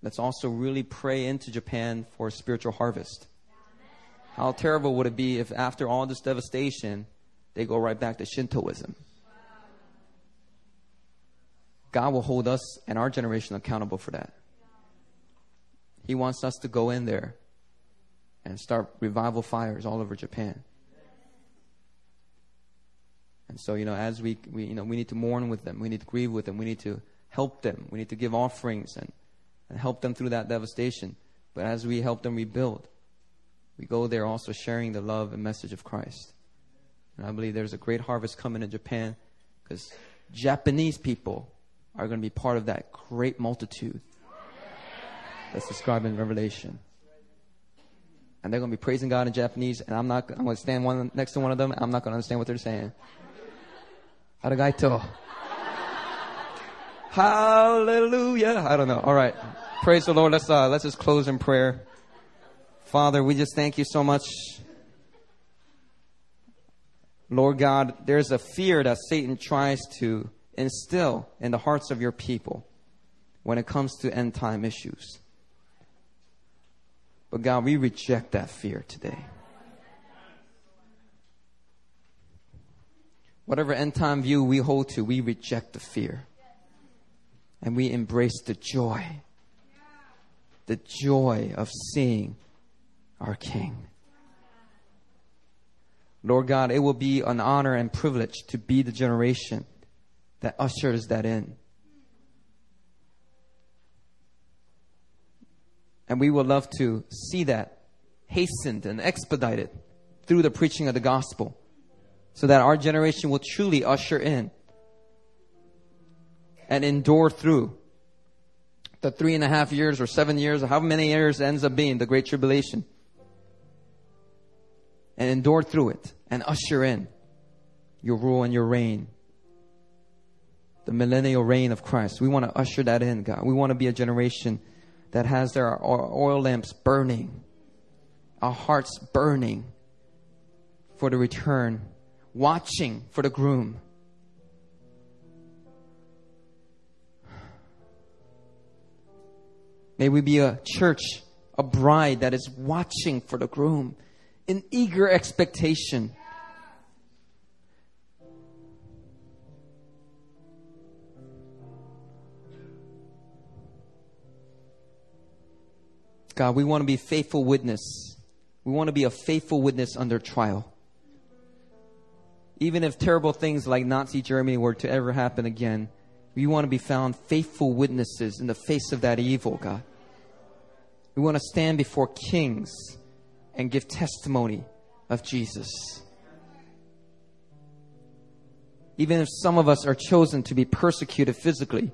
let's also really pray into Japan for a spiritual harvest. How terrible would it be if after all this devastation, they go right back to Shintoism? God will hold us and our generation accountable for that. He wants us to go in there and start revival fires all over Japan. And so, as we need to mourn with them. We need to grieve with them. We need to help them. We need to give offerings and help them through that devastation. But as we help them rebuild, we go there also sharing the love and message of Christ. And I believe there's a great harvest coming in Japan, because Japanese people are going to be part of that great multitude that's described in Revelation. And they're going to be praising God in Japanese, and I'm going to stand next to one of them, and I'm not going to understand what they're saying. Arigato. Hallelujah. I don't know. All right. Praise the Lord. Let's just close in prayer. Father, we just thank you so much. Lord God, there's a fear that Satan tries to instill in the hearts of your people when it comes to end time issues. But God, we reject that fear today. Whatever end time view we hold to, we reject the fear. And we embrace the joy. The joy of seeing our King. Lord God, it will be an honor and privilege to be the generation that ushers that in. And we would love to see that hastened and expedited through the preaching of the gospel, so that our generation will truly usher in and endure through the 3.5 years or 7 years, or however many years it ends up being, the Great Tribulation. And endure through it and usher in your rule and your reign. The millennial reign of Christ. We want to usher that in, God. We want to be a generation that has their oil lamps burning, our hearts burning for the return, watching for the groom. May we be a church, a bride that is watching for the groom in eager expectation. God, we want to be faithful witness. We want to be a faithful witness under trial. Even if terrible things like Nazi Germany were to ever happen again, we want to be found faithful witnesses in the face of that evil, God. We want to stand before kings and give testimony of Jesus. Even if some of us are chosen to be persecuted physically,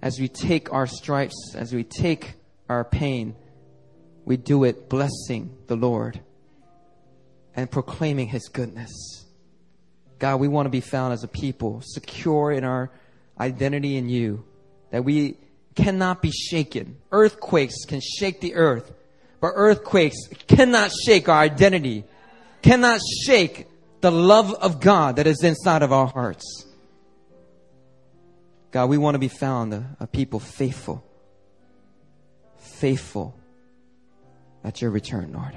as we take our stripes, as we take our pain, we do it blessing the Lord and proclaiming His goodness. God, we want to be found as a people secure in our identity in You, that we cannot be shaken. Earthquakes can shake the earth, but earthquakes cannot shake our identity, cannot shake the love of God that is inside of our hearts. God, we want to be found a people faithful, faithful at Your return, Lord.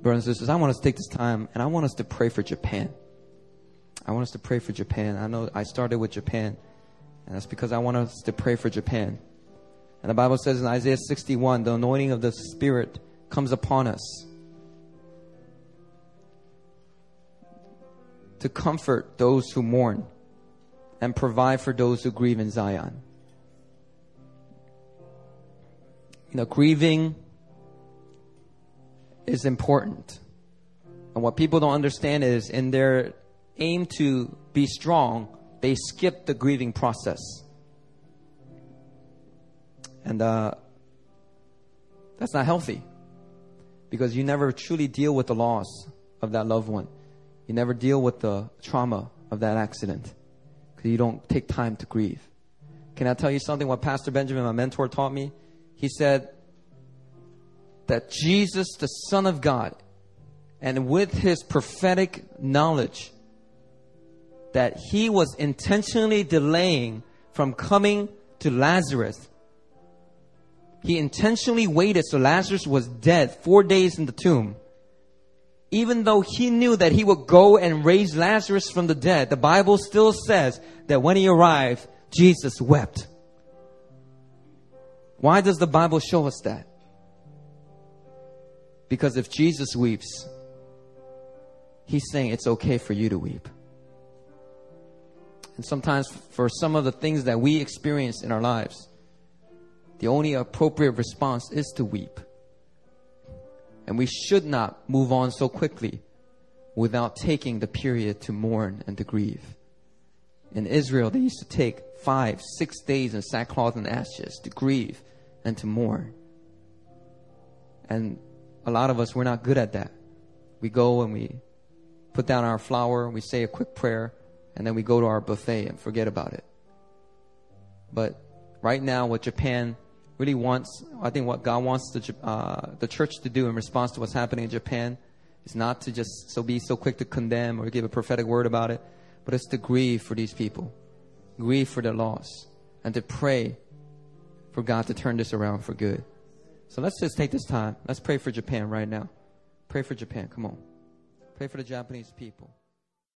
Brothers and sisters, I want us to take this time and I want us to pray for Japan. I want us to pray for Japan. I know I started with Japan, and that's because I want us to pray for Japan. And the Bible says in Isaiah 61, the anointing of the Spirit comes upon us to comfort those who mourn and provide for those who grieve in Zion. You know, grieving is important. And what people don't understand is in their aim to be strong, they skip the grieving process. And that's not healthy, because you never truly deal with the loss of that loved one. You never deal with the trauma of that accident because you don't take time to grieve. Can I tell you something? What Pastor Benjamin, my mentor, taught me? He said that Jesus, the Son of God, and with His prophetic knowledge that He was intentionally delaying from coming to Lazarus, He intentionally waited so Lazarus was dead 4 days in the tomb. Even though He knew that He would go and raise Lazarus from the dead, the Bible still says that when He arrived, Jesus wept. Why does the Bible show us that? Because if Jesus weeps, He's saying it's okay for you to weep. And sometimes for some of the things that we experience in our lives, the only appropriate response is to weep. And we should not move on so quickly without taking the period to mourn and to grieve. In Israel, they used to take 5-6 days in sackcloth and ashes to grieve and to mourn. And a lot of us, we're not good at that. We go and we put down our flower, we say a quick prayer, and then we go to our buffet and forget about it. But right now, what Japan really wants, I think what God wants the church to do in response to what's happening in Japan is not to just be so quick to condemn or give a prophetic word about it, but it's to grieve for these people, grieve for their loss, and to pray for God to turn this around for good. So let's just take this time. Let's pray for Japan right now. Pray for Japan. Come on. Pray for the Japanese people.